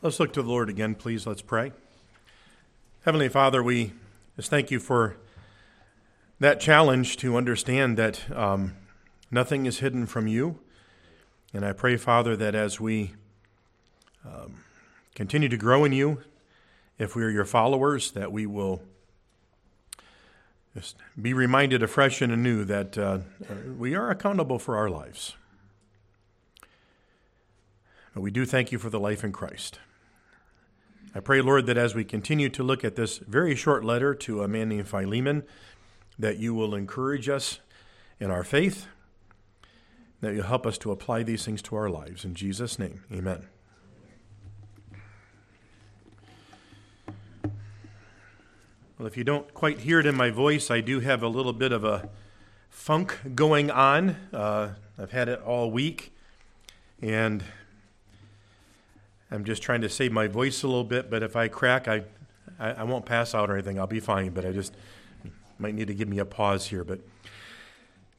Let's look to the Lord again, please. Let's pray. Heavenly Father, we just thank you for that challenge to understand that nothing is hidden from you. And I pray, Father, that as we continue to grow in you, if we are your followers, that we will just be reminded afresh and anew that we are accountable for our lives. But we do thank you for the life in Christ. I pray, Lord, that as we continue to look at this very short letter to a man named Philemon, that you will encourage us in our faith, that you'll help us to apply these things to our lives. In Jesus' name, amen. Well, if you don't quite hear it in my voice, I do have a little bit of a funk going on. I've had it all week, and I'm just trying to save my voice a little bit, but if I crack, I won't pass out or anything. I'll be fine, but I just might need to give me a pause here. But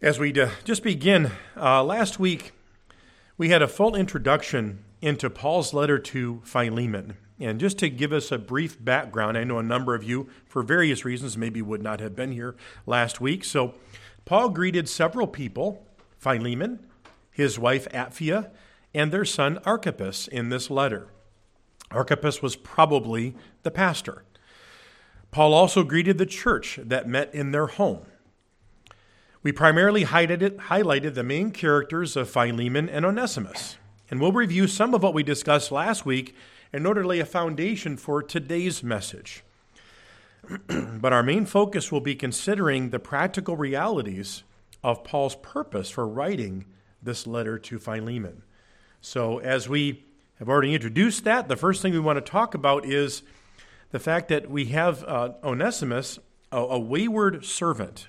as we just begin, last week we had a full introduction into Paul's letter to Philemon. And just to give us a brief background, I know a number of you, for various reasons, maybe would not have been here last week. So Paul greeted several people, Philemon, his wife Apphia, and their son Archippus in this letter. Archippus was probably the pastor. Paul also greeted the church that met in their home. We primarily highlighted the main characters of Philemon and Onesimus, and we'll review some of what we discussed last week in order to lay a foundation for today's message. But our main focus will be considering the practical realities of Paul's purpose for writing this letter to Philemon. So as we have already introduced that, the first thing we want to talk about is the fact that we have Onesimus, a wayward servant.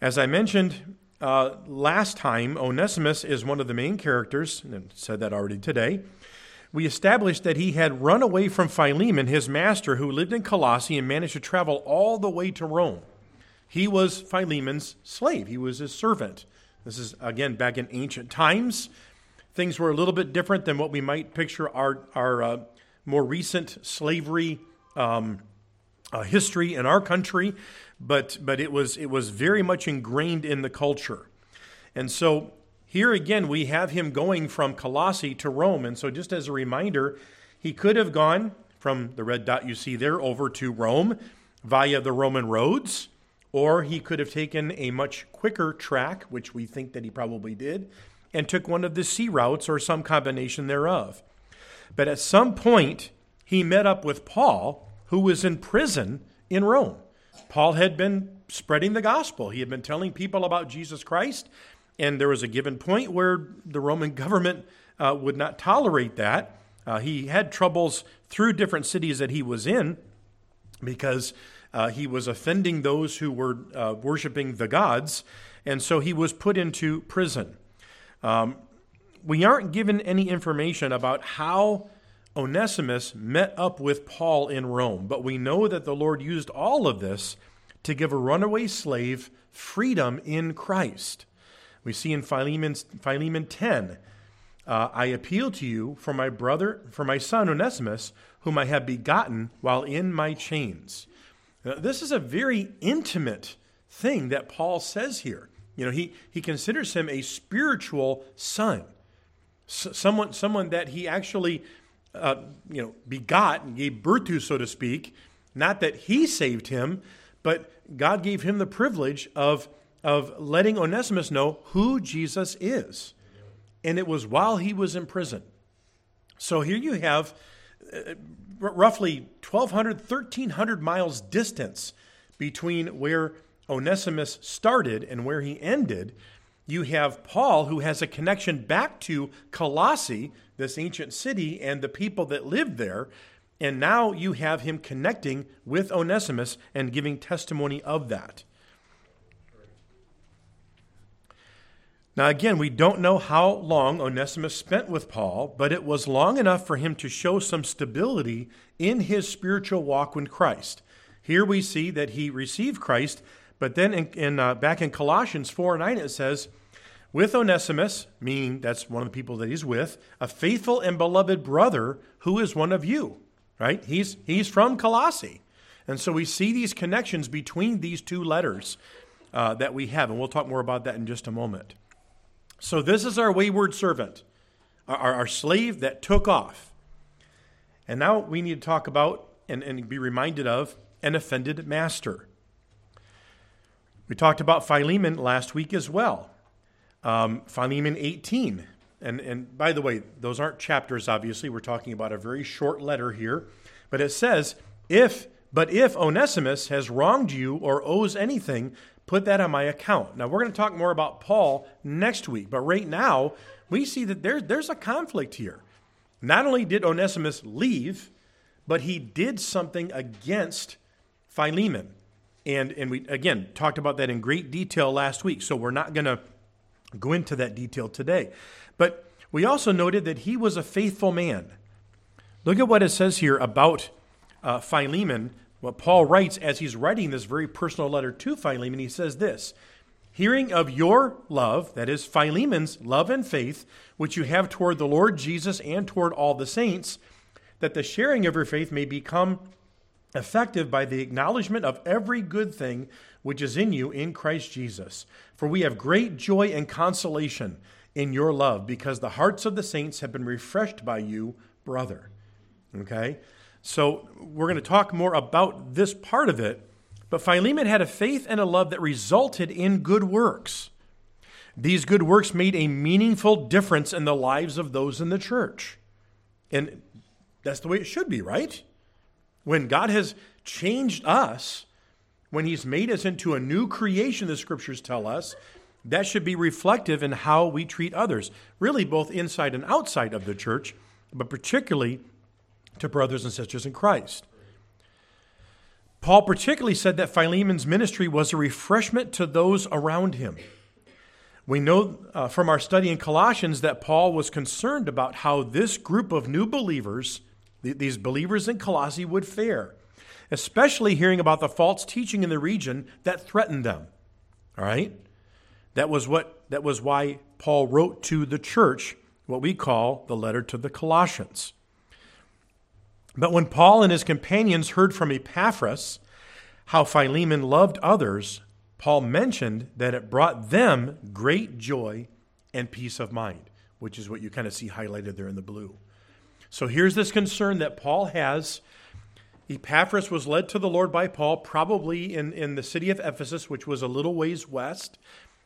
As I mentioned last time, Onesimus is one of the main characters, and said that already today. We established that he had run away from Philemon, his master, who lived in Colossae and managed to travel all the way to Rome. He was Philemon's slave. He was his servant. This is, again, back in ancient times. Things were a little bit different than what we might picture our more recent slavery history in our country, but it was very much ingrained in the culture. And so here again, we have him going from Colossae to Rome. And so just as a reminder, he could have gone from the red dot you see there over to Rome via the Roman roads, or he could have taken a much quicker track, which we think that he probably did, and took one of the sea routes or some combination thereof. But at some point, he met up with Paul, who was in prison in Rome. Paul had been spreading the gospel. He had been telling people about Jesus Christ, and there was a given point where the Roman government would not tolerate that. He had troubles through different cities that he was in because he was offending those who were worshiping the gods, and so he was put into prison. We aren't given any information about how Onesimus met up with Paul in Rome, but we know that the Lord used all of this to give a runaway slave freedom in Christ. We see in Philemon 10, I appeal to you for my son Onesimus, whom I have begotten while in my chains. Now, this is a very intimate thing that Paul says here. You know, he considers him a spiritual son, someone that he actually, begot and gave birth to, so to speak. Not that he saved him, but God gave him the privilege of letting Onesimus know who Jesus is. And it was while he was in prison. So here you have roughly 1,300 miles distance between where Onesimus started and where he ended. You have Paul, who has a connection back to Colossae, this ancient city, and the people that lived there. And now you have him connecting with Onesimus and giving testimony of that. Now, again, we don't know how long Onesimus spent with Paul, but it was long enough for him to show some stability in his spiritual walk with Christ. Here we see that he received Christ. But then back in Colossians 4:9, it says, With Onesimus, meaning that's one of the people that he's with, a faithful and beloved brother who is one of you, right? He's from Colossae. And so we see these connections between these two letters that we have. And we'll talk more about that in just a moment. So this is our wayward servant, our slave that took off. And now we need to talk about and be reminded of an offended master. We talked about Philemon last week as well. Philemon 18. And by the way, those aren't chapters, obviously. We're talking about a very short letter here. But it says, But if Onesimus has wronged you or owes anything, put that on my account. Now, we're going to talk more about Paul next week. But right now, we see that there's a conflict here. Not only did Onesimus leave, but he did something against Philemon. And we, again, talked about that in great detail last week. So we're not going to go into that detail today. But we also noted that he was a faithful man. Look at what it says here about Philemon. What Paul writes as he's writing this very personal letter to Philemon, he says this, hearing of your love, that is Philemon's love and faith, which you have toward the Lord Jesus and toward all the saints, that the sharing of your faith may become effective by the acknowledgement of every good thing which is in you in Christ Jesus. For we have great joy and consolation in your love, because the hearts of the saints have been refreshed by you, brother. Okay? So we're going to talk more about this part of it. But Philemon had a faith and a love that resulted in good works. These good works made a meaningful difference in the lives of those in the church. And that's the way it should be, right? When God has changed us, when he's made us into a new creation, the scriptures tell us, that should be reflective in how we treat others, really both inside and outside of the church, but particularly to brothers and sisters in Christ. Paul particularly said that Philemon's ministry was a refreshment to those around him. We know from our study in Colossians that Paul was concerned about how this group of new believers, these believers in Colossae, would fare, especially hearing about the false teaching in the region that threatened them. All right? That was why Paul wrote to the church what we call the letter to the Colossians. But when Paul and his companions heard from Epaphras how Philemon loved others, Paul mentioned that it brought them great joy and peace of mind, which is what you kind of see highlighted there in the blue. So here's this concern that Paul has. Epaphras was led to the Lord by Paul, probably in the city of Ephesus, which was a little ways west.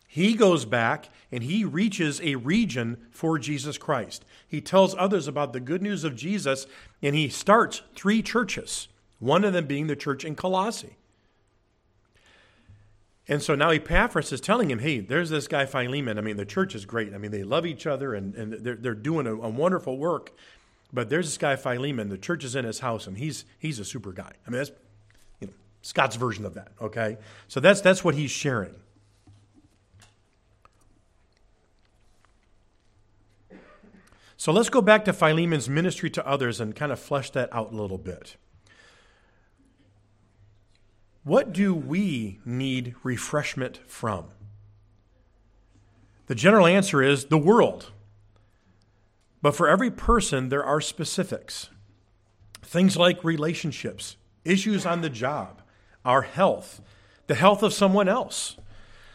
He goes back and he reaches a region for Jesus Christ. He tells others about the good news of Jesus, and he starts 3 churches, one of them being the church in Colossae. And so now Epaphras is telling him, hey, there's this guy Philemon. I mean, the church is great. I mean, they love each other, and they're doing a wonderful work. But there's this guy Philemon. The church is in his house, and he's a super guy. I mean, that's Scott's version of that, okay? So that's what he's sharing. So let's go back to Philemon's ministry to others and kind of flesh that out a little bit. What do we need refreshment from? The general answer is the world. But for every person, there are specifics. Things like relationships, issues on the job, our health, the health of someone else,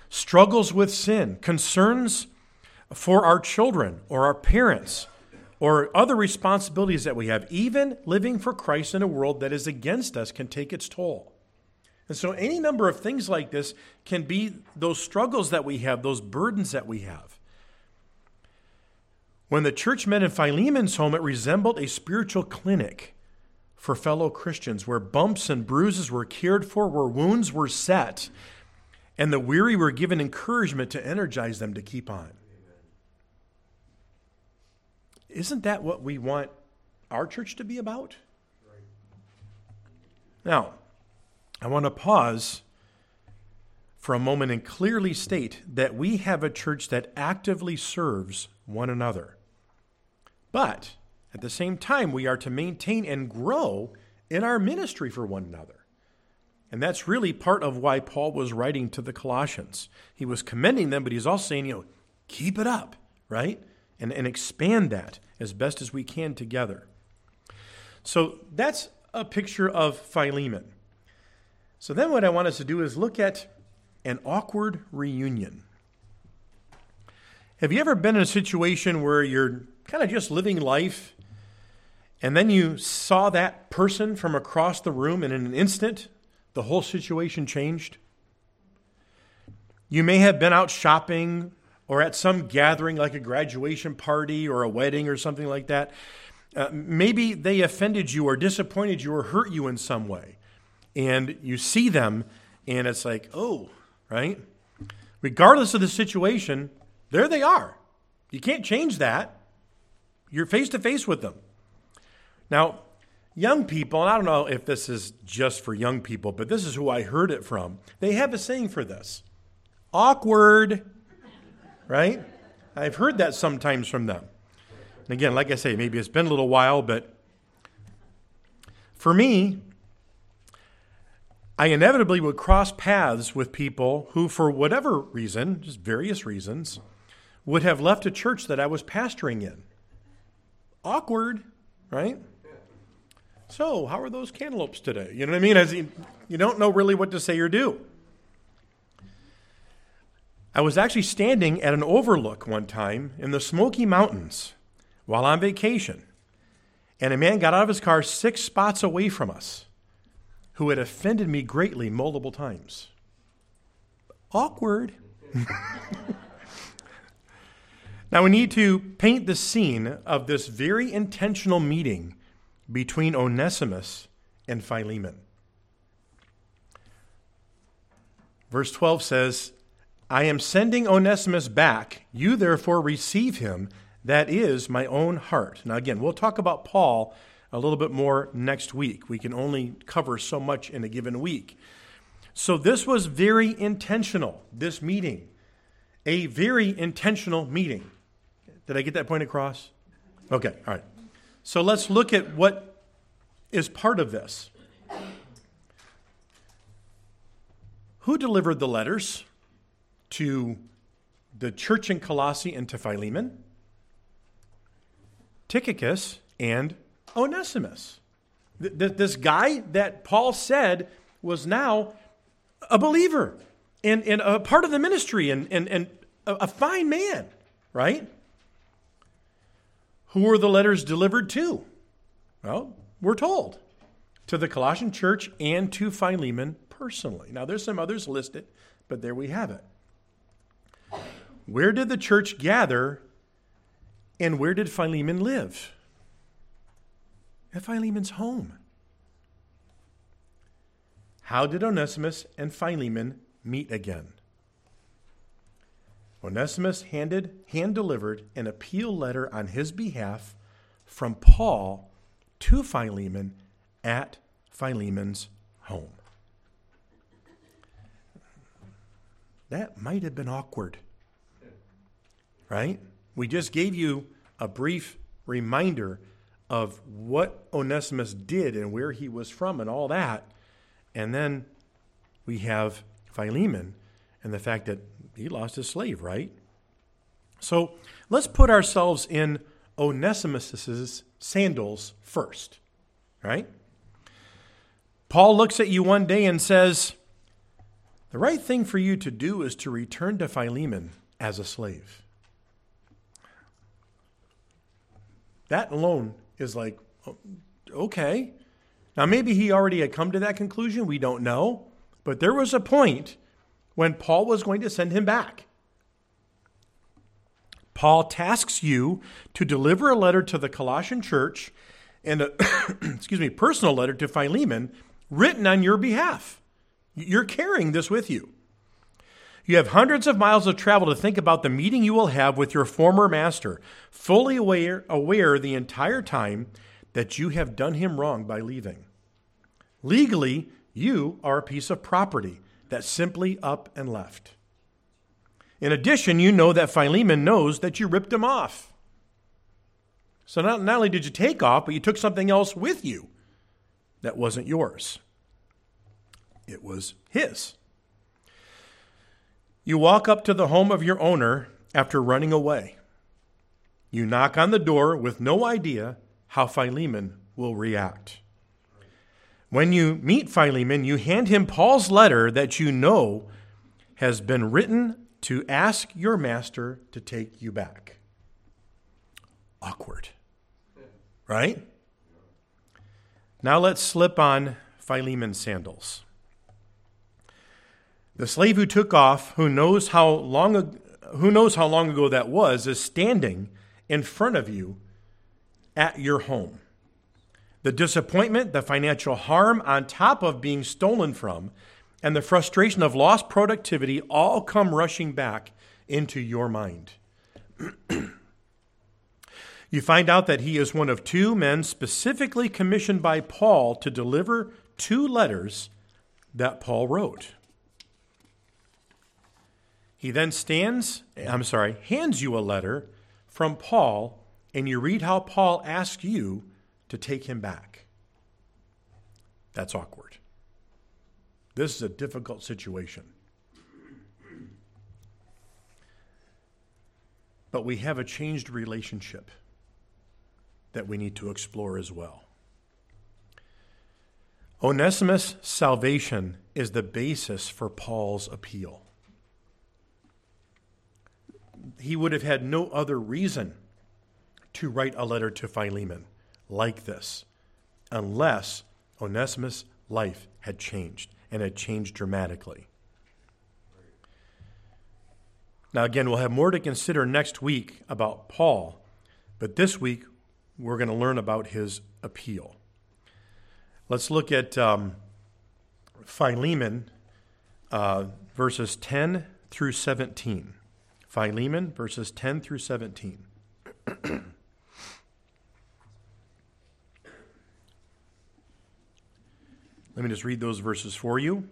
struggles with sin, concerns for our children or our parents, or other responsibilities that we have. Even living for Christ in a world that is against us can take its toll. And so any number of things like this can be those struggles that we have, those burdens that we have. When the church met in Philemon's home, it resembled a spiritual clinic for fellow Christians where bumps and bruises were cared for, where wounds were set, and the weary were given encouragement to energize them to keep on. Isn't that what we want our church to be about? Right. Now, I want to pause for a moment and clearly state that we have a church that actively serves one another. But at the same time, we are to maintain and grow in our ministry for one another. And that's really part of why Paul was writing to the Colossians. He was commending them, but he's also saying, keep it up, right? And expand that as best as we can together. So that's a picture of Philemon. So then what I want us to do is look at an awkward reunion. Have you ever been in a situation where you're kind of just living life and then you saw that person from across the room and in an instant, the whole situation changed? You may have been out shopping or at some gathering like a graduation party or a wedding or something like that. Maybe they offended you or disappointed you or hurt you in some way. And you see them and it's like, oh, right? Regardless of the situation, there they are. You can't change that. You're face to face with them. Now, young people, and I don't know if this is just for young people, but this is who I heard it from. They have a saying for this. Awkward, right? I've heard that sometimes from them. And again, like I say, maybe it's been a little while, but for me, I inevitably would cross paths with people who, for whatever reason, just various reasons, would have left a church that I was pastoring in. Awkward, right? So, how are those cantaloupes today? You know what I mean? As you don't know really what to say or do. I was actually standing at an overlook one time in the Smoky Mountains while on vacation, and a man got out of his car 6 spots away from us who had offended me greatly multiple times. Awkward. Now we need to paint the scene of this very intentional meeting between Onesimus and Philemon. Verse 12 says, I am sending Onesimus back. You therefore receive him. That is my own heart. Now again, we'll talk about Paul a little bit more next week. We can only cover so much in a given week. So this was very intentional, this meeting. A very intentional meeting. Did I get that point across? Okay, all right. So let's look at what is part of this. Who delivered the letters to the church in Colossae and to Philemon? Tychicus and Onesimus. This guy that Paul said was now a believer and a part of the ministry and a fine man, right? Who were the letters delivered to? Well, we're told to the Colossian church and to Philemon personally. Now, there's some others listed, but there we have it. Where did the church gather and where did Philemon live? At Philemon's home. How did Onesimus and Philemon meet again? Onesimus hand-delivered an appeal letter on his behalf from Paul to Philemon at Philemon's home. That might have been awkward, right? We just gave you a brief reminder of what Onesimus did and where he was from and all that. And then we have Philemon and the fact that he lost his slave, right? So let's put ourselves in Onesimus's sandals first, right? Paul looks at you one day and says, the right thing for you to do is to return to Philemon as a slave. That alone is like, okay. Now, maybe he already had come to that conclusion. We don't know. But there was a point when Paul was going to send him back. Paul tasks you to deliver a letter to the Colossian church and a personal letter to Philemon written on your behalf. You're carrying this with you. You have hundreds of miles of travel to think about the meeting you will have with your former master, fully aware the entire time that you have done him wrong by leaving. Legally, you are a piece of property that's simply up and left. In addition, you know that Philemon knows that you ripped him off. So not only did you take off, but you took something else with you that wasn't yours. It was his. You walk up to the home of your owner after running away. You knock on the door with no idea how Philemon will react. When you meet Philemon, you hand him Paul's letter that you know has been written to ask your master to take you back. Awkward, right? Now let's slip on Philemon's sandals. The slave who took off, who knows how long ago that was, is standing in front of you at your home. The disappointment, the financial harm on top of being stolen from, and the frustration of lost productivity all come rushing back into your mind. You find out that he is one of two men specifically commissioned by Paul to deliver two letters that Paul wrote. He then hands you a letter from Paul, and you read how Paul asks you to take him back. That's awkward. This is a difficult situation. But we have a changed relationship that we need to explore as well. Onesimus' salvation is the basis for Paul's appeal. He would have had no other reason to write a letter to Philemon like this, unless Onesimus' life had changed, and had changed dramatically. Now again, we'll have more to consider next week about Paul, but this week we're going to learn about his appeal. Let's look at Philemon verses 10 through 17. Philemon verses 10 through 17. Let me just read those verses for you.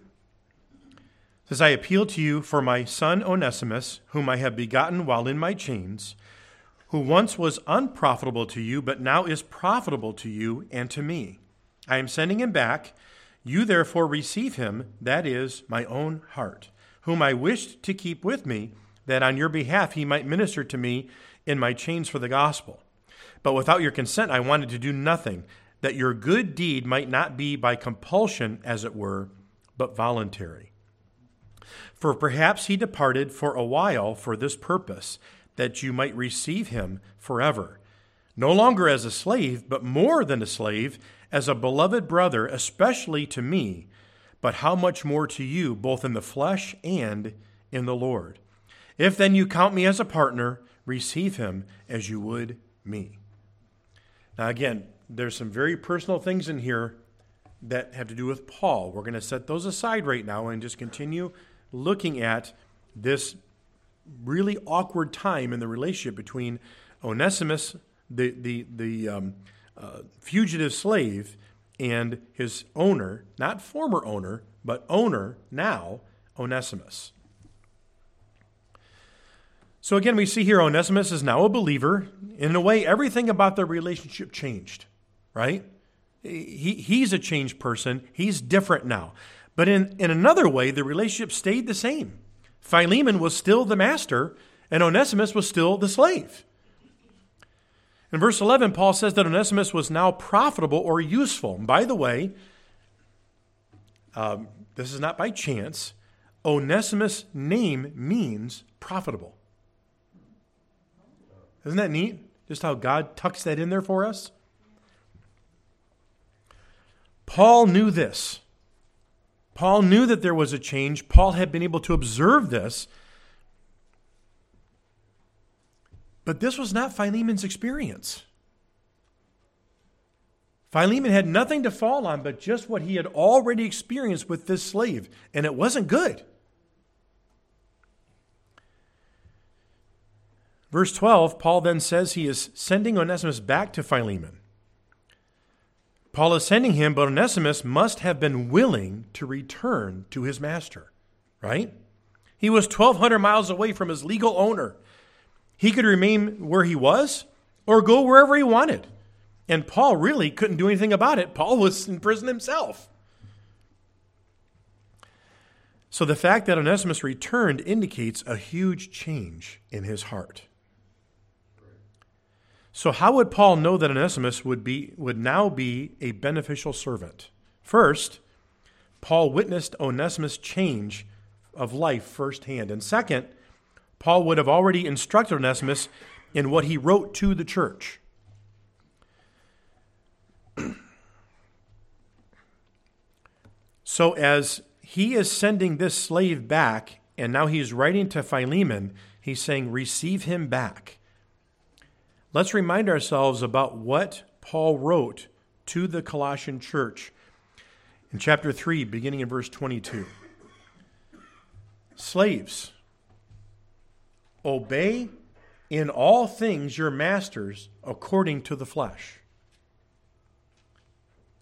It says, I appeal to you for my son Onesimus, whom I have begotten while in my chains, who once was unprofitable to you, but now is profitable to you and to me. I am sending him back. You therefore receive him, that is, my own heart, whom I wished to keep with me, that on your behalf he might minister to me in my chains for the gospel. But without your consent I wanted to do nothing, that your good deed might not be by compulsion, as it were, but voluntary. For perhaps he departed for a while for this purpose, that you might receive him forever, no longer as a slave, but more than a slave, as a beloved brother, especially to me, but how much more to you, both in the flesh and in the Lord. If then you count me as a partner, receive him as you would me. Now again, there's some very personal things in here that have to do with Paul. We're going to set those aside right now and just continue looking at this really awkward time in the relationship between Onesimus, the fugitive slave, and his owner, not former owner, but owner now, Onesimus. So again, we see here Onesimus is now a believer. In a way, everything about their relationship changed. Right? He's a changed person. He's different now. But in another way, the relationship stayed the same. Philemon was still the master, and Onesimus was still the slave. In verse 11, Paul says that Onesimus was now profitable or useful. And by the way, this is not by chance. Onesimus' name means profitable. Isn't that neat? Just how God tucks that in there for us? Paul knew this. Paul knew that there was a change. Paul had been able to observe this. But this was not Philemon's experience. Philemon had nothing to fall on but just what he had already experienced with this slave, and it wasn't good. Verse 12, Paul then says he is sending Onesimus back to Philemon. Paul is sending him, but Onesimus must have been willing to return to his master, right? He was 1,200 miles away from his legal owner. He could remain where he was or go wherever he wanted. And Paul really couldn't do anything about it. Paul was in prison himself. So the fact that Onesimus returned indicates a huge change in his heart. So how would Paul know that Onesimus would now be a beneficial servant? First, Paul witnessed Onesimus' change of life firsthand. And second, Paul would have already instructed Onesimus in what he wrote to the church. So as he is sending this slave back, and now he's writing to Philemon, he's saying, receive him back. Let's remind ourselves about what Paul wrote to the Colossian church in chapter 3, beginning in verse 22. Slaves, obey in all things your masters according to the flesh.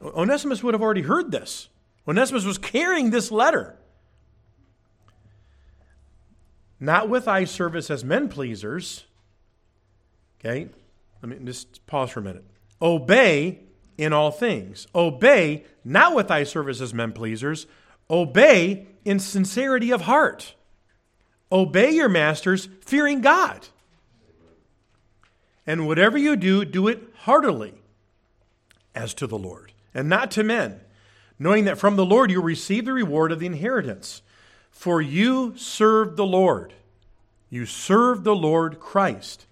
Onesimus would have already heard this. Onesimus was carrying this letter. Not with eye service as men pleasers. Okay, let me just pause for a minute. Obey in all things. Obey not with eye service as men pleasers. Obey in sincerity of heart. Obey your masters, fearing God. And whatever you do, do it heartily as to the Lord and not to men, knowing that from the Lord you receive the reward of the inheritance. For you serve the Lord. You serve the Lord Christ.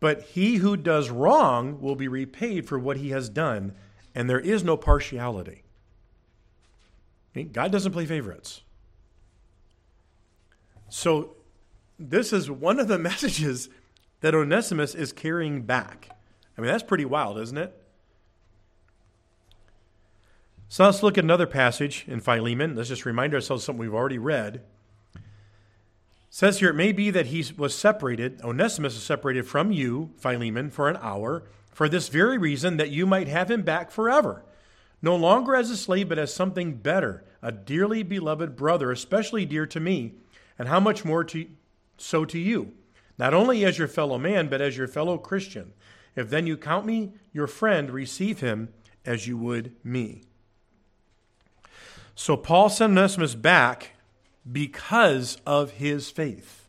But he who does wrong will be repaid for what he has done, and there is no partiality. God doesn't play favorites. So this is one of the messages that Onesimus is carrying back. I mean, that's pretty wild, isn't it? So let's look at another passage in Philemon. Let's just remind ourselves of something we've already read. It says here, it may be that he was separated, Onesimus is separated from you, Philemon, for an hour, for this very reason, that you might have him back forever, no longer as a slave, but as something better, a dearly beloved brother, especially dear to me, and how much more so to you, not only as your fellow man, but as your fellow Christian. If then you count me your friend, receive him as you would me. So Paul sent Onesimus back because of his faith.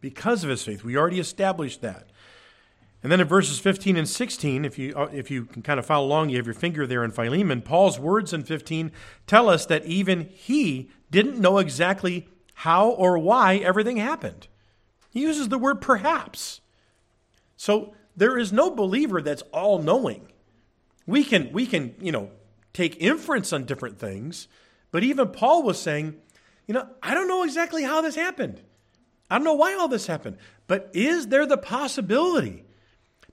Because of his faith. We already established that. And then in verses 15 and 16, if you can kind of follow along, you have your finger there in Philemon, Paul's words in 15 tell us that even he didn't know exactly how or why everything happened. He uses the word perhaps. So there is no believer that's all-knowing. We can, take inference on different things, but even Paul was saying, I don't know exactly how this happened. I don't know why all this happened, but is there the possibility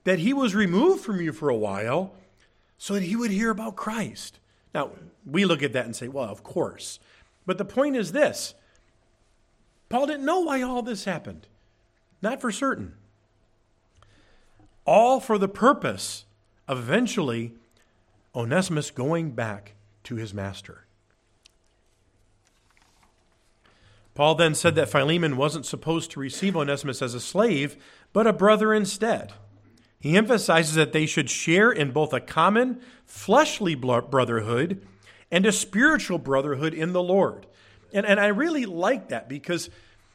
that he was removed from you for a while so that he would hear about Christ? Now, we look at that and say, well, of course. But the point is this, Paul didn't know why all this happened. Not for certain. All for the purpose of eventually Onesimus going back to his master. Paul then said that Philemon wasn't supposed to receive Onesimus as a slave, but a brother instead. He emphasizes that they should share in both a common fleshly brotherhood and a spiritual brotherhood in the Lord. And I really like that because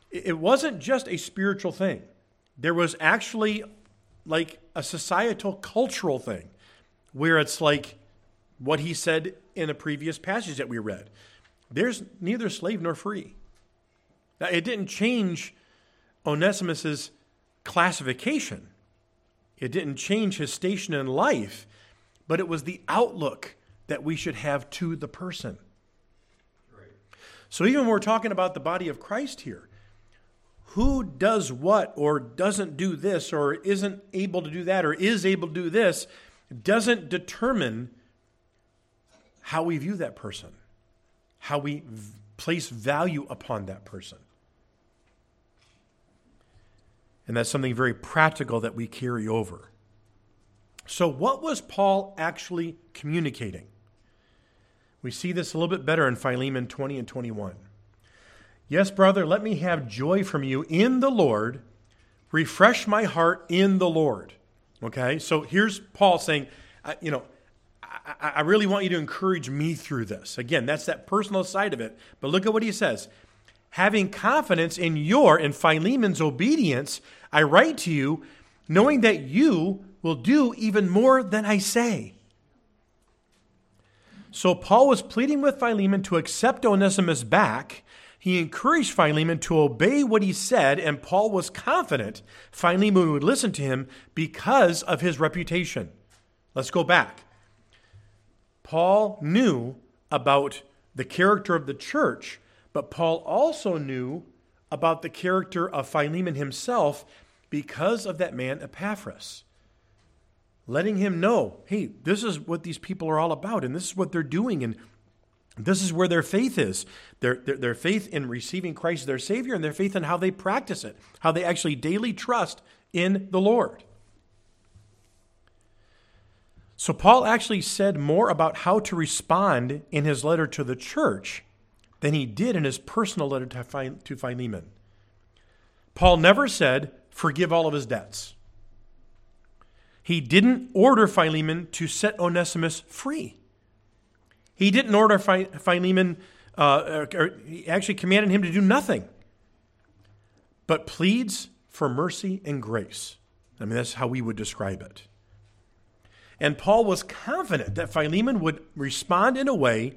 it wasn't just a spiritual thing. There was actually like a societal cultural thing where it's like what he said in a previous passage that we read. There's neither slave nor free. Now, it didn't change Onesimus's classification. It didn't change his station in life, but it was the outlook that we should have to the person. Right. So even when we're talking about the body of Christ here, who does what or doesn't do this or isn't able to do that or is able to do this doesn't determine how we view that person, how we place value upon that person. And that's something very practical that we carry over. So what was Paul actually communicating? We see this a little bit better in Philemon 20 and 21. Yes, brother, let me have joy from you in the Lord. Refresh my heart in the Lord. Okay, so here's Paul saying, I really want you to encourage me through this. Again, that's that personal side of it. But look at what he says. Having confidence in your and Philemon's obedience, I write to you, knowing that you will do even more than I say. So Paul was pleading with Philemon to accept Onesimus back. He encouraged Philemon to obey what he said, and Paul was confident Philemon would listen to him because of his reputation. Let's go back. Paul knew about the character of the church, but Paul also knew about the character of Philemon himself because of that man Epaphras. Letting him know, hey, this is what these people are all about, and this is what they're doing, and this is where their faith is. Their faith in receiving Christ as their Savior, and their faith in how they practice it, how they actually daily trust in the Lord. So Paul actually said more about how to respond in his letter to the church than he did in his personal letter to Philemon. Paul never said, forgive all of his debts. He didn't order Philemon to set Onesimus free. He didn't order Philemon, he actually commanded him to do nothing, but pleads for mercy and grace. I mean, that's how we would describe it. And Paul was confident that Philemon would respond in a way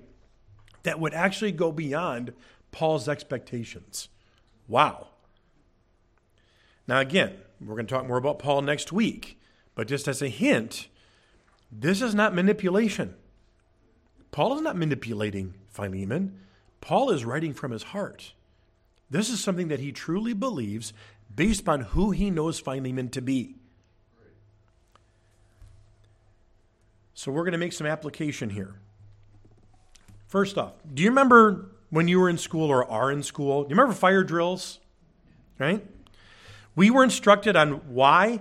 that would actually go beyond Paul's expectations. Wow. Now, again, we're going to talk more about Paul next week, but just as a hint, this is not manipulation. Paul is not manipulating Philemon. Paul is writing from his heart. This is something that he truly believes based on who he knows Philemon to be. So we're going to make some application here. First off, do you remember when you were in school or are in school? Do you remember fire drills? Right? We were instructed on why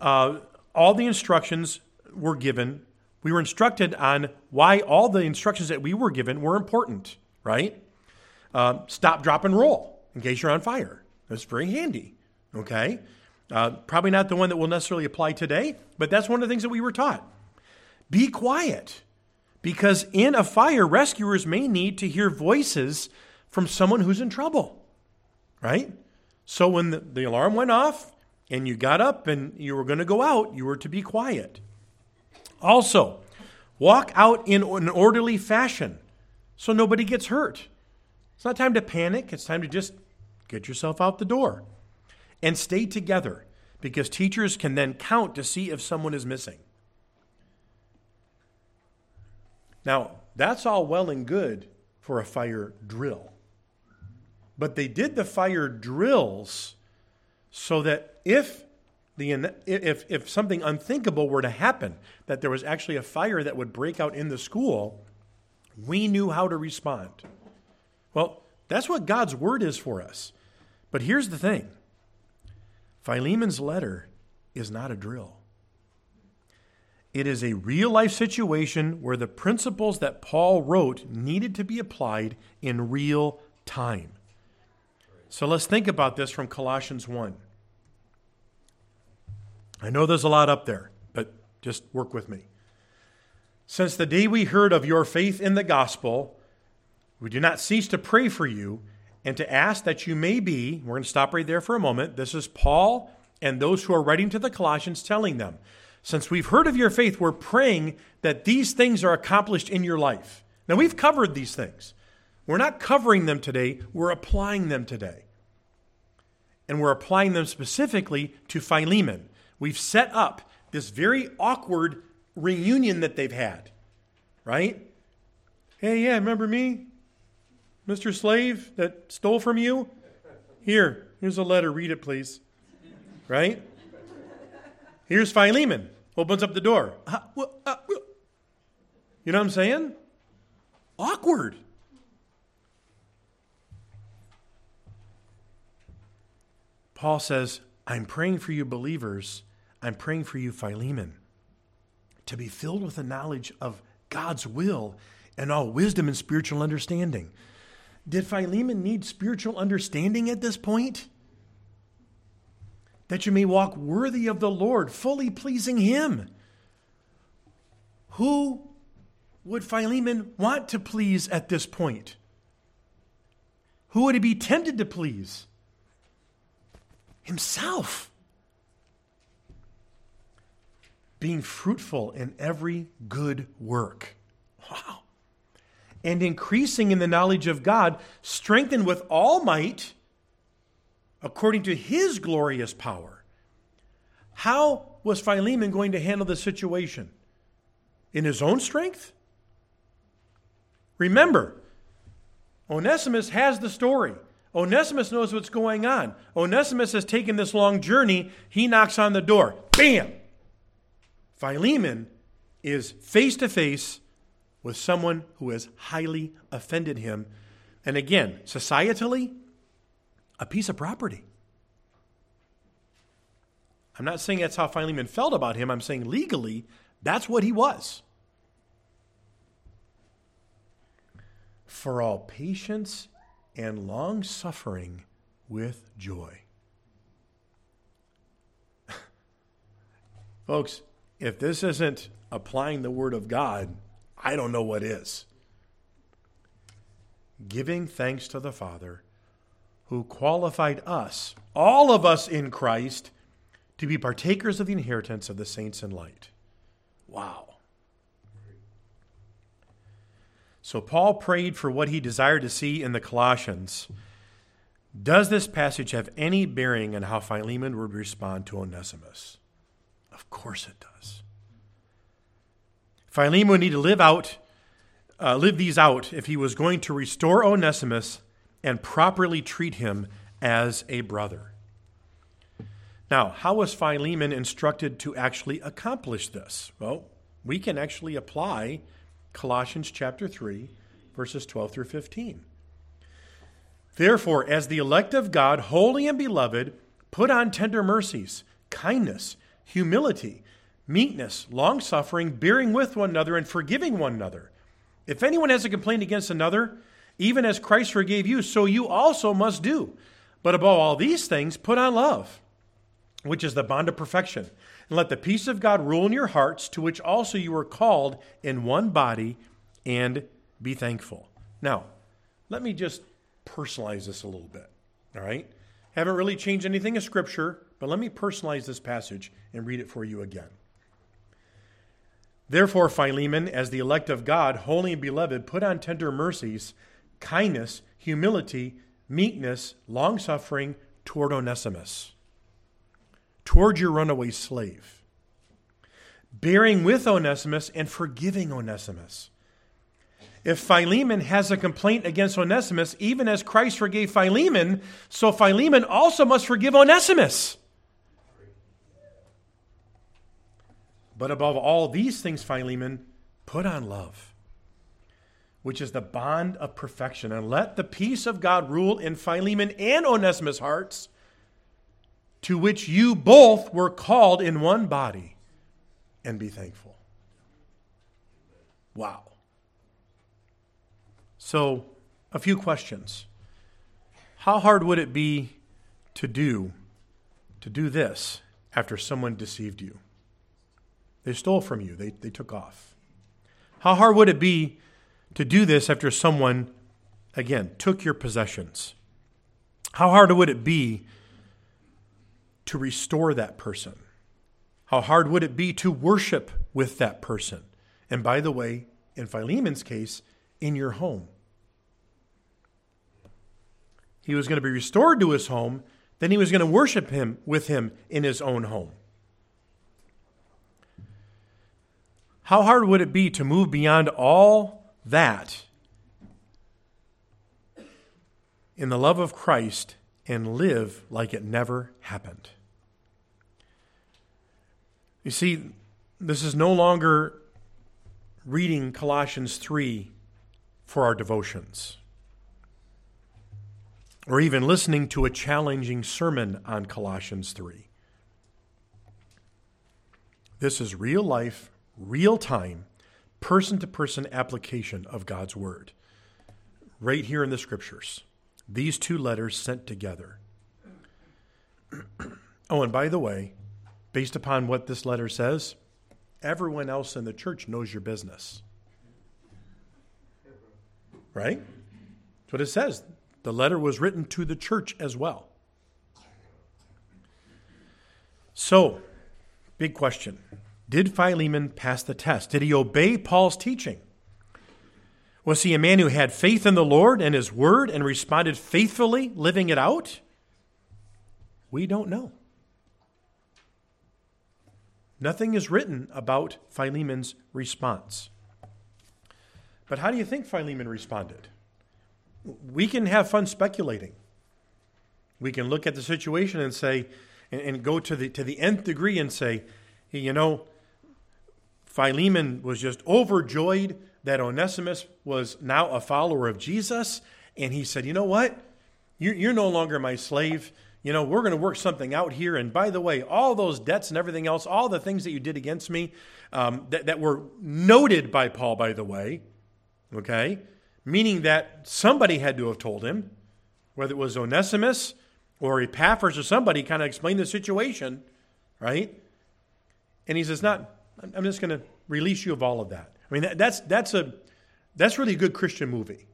all the instructions were given. We were instructed on why all the instructions that we were given were important, right? Stop, drop, and roll in case you're on fire. That's very handy, okay? Probably not the one that will necessarily apply today, but that's one of the things that we were taught. Be quiet, because in a fire, rescuers may need to hear voices from someone who's in trouble, right? So when the alarm went off and you got up and you were going to go out, you were to be quiet. Also, walk out in an orderly fashion so nobody gets hurt. It's not time to panic. It's time to just get yourself out the door. And stay together, because teachers can then count to see if someone is missing. Now, that's all well and good for a fire drill. But they did the fire drills so that if something unthinkable were to happen, that there was actually a fire that would break out in the school, we knew how to respond. Well, that's what God's word is for us. But here's the thing. Philemon's letter is not a drill. It is a real-life situation where the principles that Paul wrote needed to be applied in real time. So let's think about this from Colossians 1. I know there's a lot up there, but just work with me. Since the day we heard of your faith in the gospel, we do not cease to pray for you and to ask that you may be, we're going to stop right there for a moment. This is Paul and those who are writing to the Colossians telling them, since we've heard of your faith, we're praying that these things are accomplished in your life. Now, we've covered these things. We're not covering them today. We're applying them today. And we're applying them specifically to Philemon. We've set up this very awkward reunion that they've had, right? Hey, yeah, remember me? Mr. Slave that stole from you? Here's a letter. Read it, please. Right? Here's Philemon. Opens up the door. You know what I'm saying? Awkward. Paul says, I'm praying for you believers. I'm praying for you, Philemon, to be filled with the knowledge of God's will and all wisdom and spiritual understanding. Did Philemon need spiritual understanding at this point? That you may walk worthy of the Lord, fully pleasing him. Who would Philemon want to please at this point? Who would he be tempted to please? Himself. Being fruitful in every good work. Wow. And increasing in the knowledge of God, strengthened with all might, according to his glorious power. How was Philemon going to handle the situation? In his own strength? Remember, Onesimus has the story. Onesimus knows what's going on. Onesimus has taken this long journey. He knocks on the door. Bam! Philemon is face-to-face with someone who has highly offended him. And again, societally, a piece of property. I'm not saying that's how Philemon felt about him. I'm saying legally, that's what he was. For all patience and long suffering with joy. Folks, if this isn't applying the word of God, I don't know what is. Giving thanks to the Father who qualified us, all of us in Christ, to be partakers of the inheritance of the saints in light. Wow. So Paul prayed for what he desired to see in the Colossians. Does this passage have any bearing on how Philemon would respond to Onesimus? Of course it does. Philemon would need to live these out if he was going to restore Onesimus and properly treat him as a brother. Now, how was Philemon instructed to actually accomplish this? Well, we can actually apply Colossians chapter 3, verses 12 through 15. Therefore, as the elect of God, holy and beloved, put on tender mercies, kindness, humility, meekness, long-suffering, bearing with one another, and forgiving one another. If anyone has a complaint against another, even as Christ forgave you, so you also must do. But above all these things, put on love, which is the bond of perfection. And let the peace of God rule in your hearts, to which also you were called in one body, and be thankful. Now, let me just personalize this a little bit, all right? Haven't really changed anything in Scripture, but let me personalize this passage and read it for you again. Therefore, Philemon, as the elect of God, holy and beloved, put on tender mercies, kindness, humility, meekness, long-suffering toward Onesimus, toward your runaway slave, bearing with Onesimus and forgiving Onesimus. If Philemon has a complaint against Onesimus, even as Christ forgave Philemon, so Philemon also must forgive Onesimus. But above all these things, Philemon, put on love, which is the bond of perfection. And let the peace of God rule in Philemon and Onesimus' hearts, to which you both were called in one body, and be thankful. Wow. So, a few questions. How hard would it be to do this after someone deceived you? They stole from you. They took off. How hard would it be to do this after someone, again, took your possessions? How hard would it be to restore that person? How hard would it be to worship with that person? And by the way, in Philemon's case, in your home. He was going to be restored to his home. Then he was going to worship him with him in his own home. How hard would it be to move beyond all that in the love of Christ and live like it never happened? You see, this is no longer reading Colossians 3 for our devotions, or even listening to a challenging sermon on Colossians 3. This is real life, real time, person-to-person application of God's word. Right here in the Scriptures. These two letters sent together. Oh, and by the way, based upon what this letter says, everyone else in the church knows your business. right? That's what it says. The letter was written to the church as well. So, big question. Did Philemon pass the test? Did he obey Paul's teaching? Was he a man who had faith in the Lord and his word and responded faithfully, living it out? We don't know. Nothing is written about Philemon's response. But how do you think Philemon responded? We can have fun speculating. We can look at the situation and say, and go to the nth degree and say, you know, Philemon was just overjoyed that Onesimus was now a follower of Jesus. And he said, you know what? You're no longer my slave. You know, we're going to work something out here. And by the way, all those debts and everything else, all the things that you did against me that were noted by Paul, by the way, okay? Meaning that somebody had to have told him, whether it was Onesimus or Epaphras or somebody kind of explained the situation, right? And he says, I'm just going to release you of all of that. I mean, that's really a good Christian movie,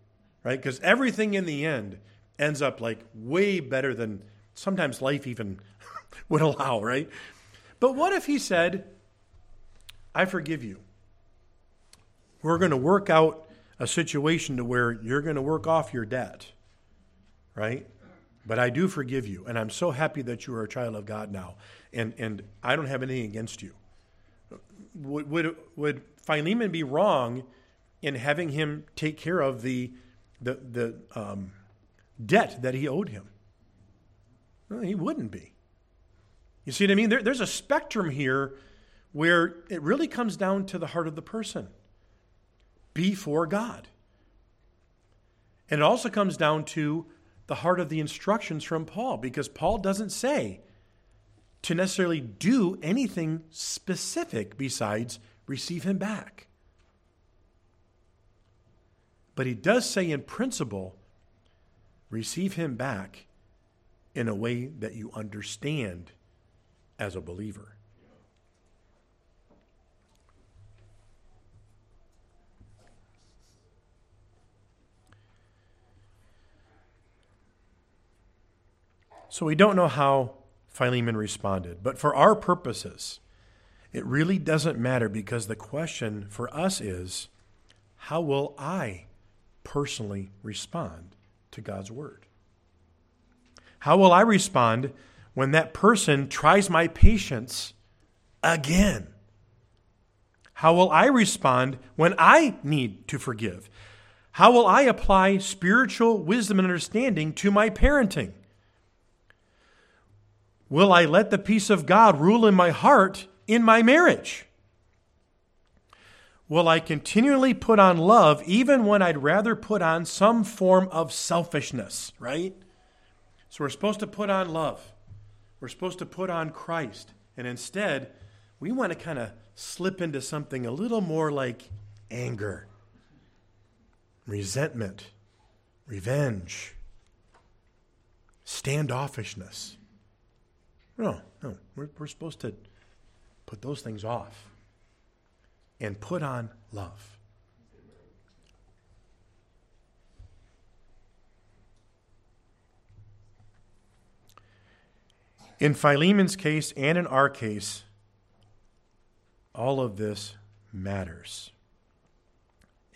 right? Because everything in the end ends up like way better than sometimes life even would allow, right? But what if he said, I forgive you. We're going to work out a situation to where you're going to work off your debt, right? But I do forgive you, and I'm so happy that you are a child of God now, and I don't have anything against you. Would Philemon be wrong in having him take care of the debt that he owed him? Well, he wouldn't be. You see what I mean? There's a spectrum here where it really comes down to the heart of the person before God. And it also comes down to the heart of the instructions from Paul, because Paul doesn't say to necessarily do anything specific besides receive him back. But he does say in principle, receive him back in a way that you understand as a believer. So we don't know how Philemon responded. But for our purposes, it really doesn't matter, because the question for us is, how will I personally respond to God's word? How will I respond when that person tries my patience again? How will I respond when I need to forgive? How will I apply spiritual wisdom and understanding to my parenting? Will I let the peace of God rule in my heart in my marriage? Will I continually put on love even when I'd rather put on some form of selfishness, right? So we're supposed to put on love. We're supposed to put on Christ. And instead, we want to kind of slip into something a little more like anger, resentment, revenge, standoffishness. No, we're supposed to put those things off and put on love. In Philemon's case and in our case, all of this matters.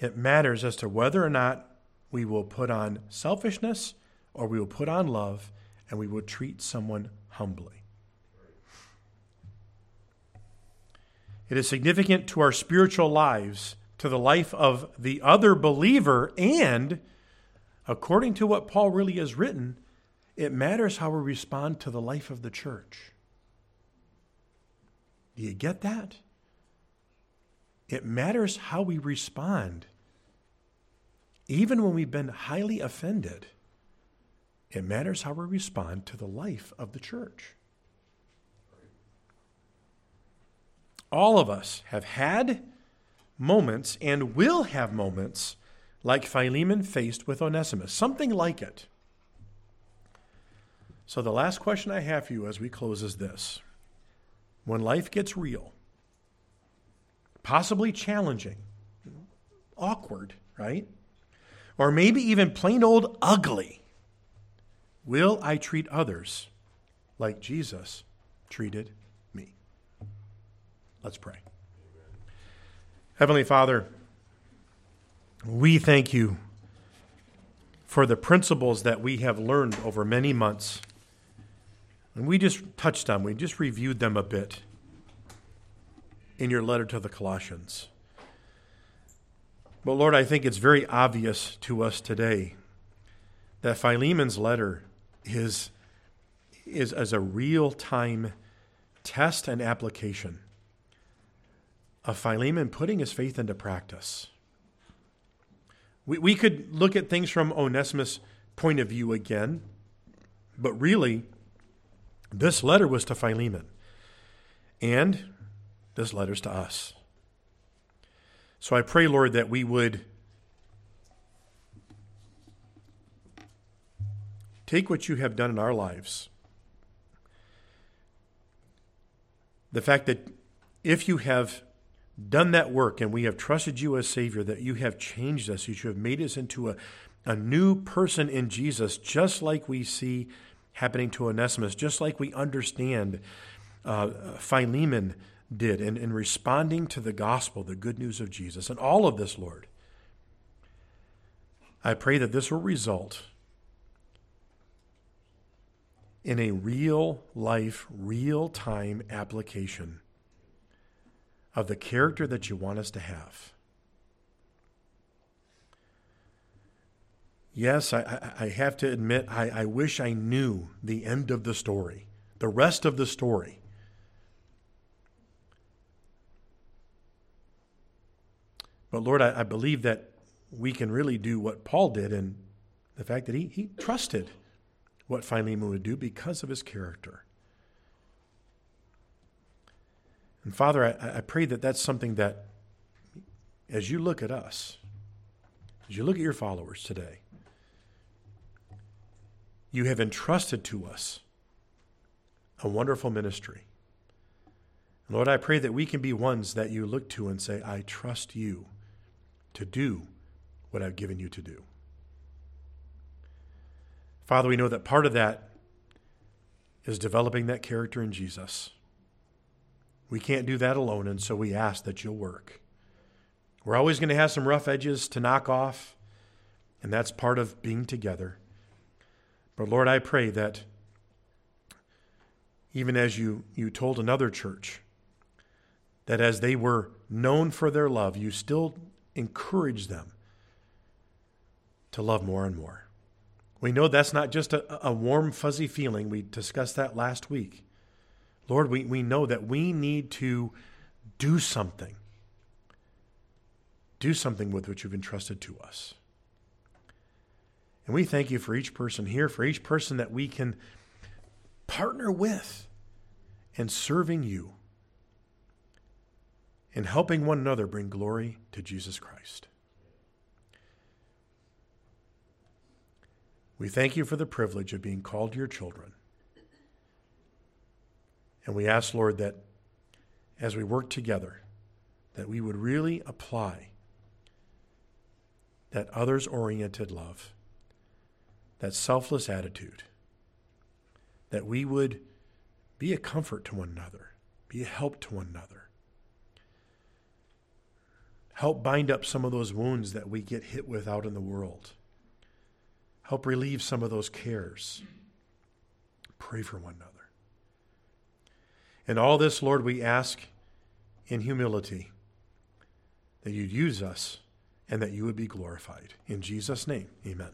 It matters as to whether or not we will put on selfishness or we will put on love, and we will treat someone humbly. It is significant to our spiritual lives, to the life of the other believer, and according to what Paul really has written, it matters how we respond to the life of the church. Do you get that? It matters how we respond. Even when we've been highly offended, it matters how we respond to the life of the church. All of us have had moments and will have moments like Philemon faced with Onesimus, something like it. So the last question I have for you as we close is this. When life gets real, possibly challenging, awkward, right? or maybe even plain old ugly, will I treat others like Jesus treated me? Let's pray. Heavenly Father, we thank you for the principles that we have learned over many months. And we just touched on, we just reviewed them a bit in your letter to the Colossians. But Lord, I think it's very obvious to us today that Philemon's letter is a real-time test and application of Philemon putting his faith into practice. We could look at things from Onesimus' point of view again, but really, this letter was to Philemon, and this letter's to us. So I pray, Lord, that we would take what you have done in our lives. The fact that if you have done that work and we have trusted you as Savior, that you have changed us, that you have made us into a new person in Jesus, just like we see happening to Onesimus, just like we understand Philemon did in responding to the gospel, the good news of Jesus. And all of this, Lord, I pray that this will result in a real-life, real-time application of the character that you want us to have. Yes, I have to admit, I wish I knew the end of the story, the rest of the story. But Lord, I believe that we can really do what Paul did, and the fact that he trusted what Philemon would do because of his character. And Father, I pray that that's something that, as you look at us, as you look at your followers today, you have entrusted to us a wonderful ministry. And Lord, I pray that we can be ones that you look to and say, I trust you to do what I've given you to do. Father, we know that part of that is developing that character in Jesus. We can't do that alone, and so we ask that you'll work. We're always going to have some rough edges to knock off, and that's part of being together. But Lord, I pray that even as you told another church, that as they were known for their love, you still encourage them to love more and more. We know that's not just a warm, fuzzy feeling. We discussed that last week. Lord, we know that we need to do something. Do something with what you've entrusted to us. And we thank you for each person here, for each person that we can partner with in serving you and helping one another bring glory to Jesus Christ. We thank you for the privilege of being called your children. And we ask, Lord, that as we work together, that we would really apply that others-oriented love, that selfless attitude, that we would be a comfort to one another, be a help to one another, help bind up some of those wounds that we get hit with out in the world, help relieve some of those cares, pray for one another. And all this, Lord, we ask in humility that you'd use us and that you would be glorified. In Jesus' name, amen.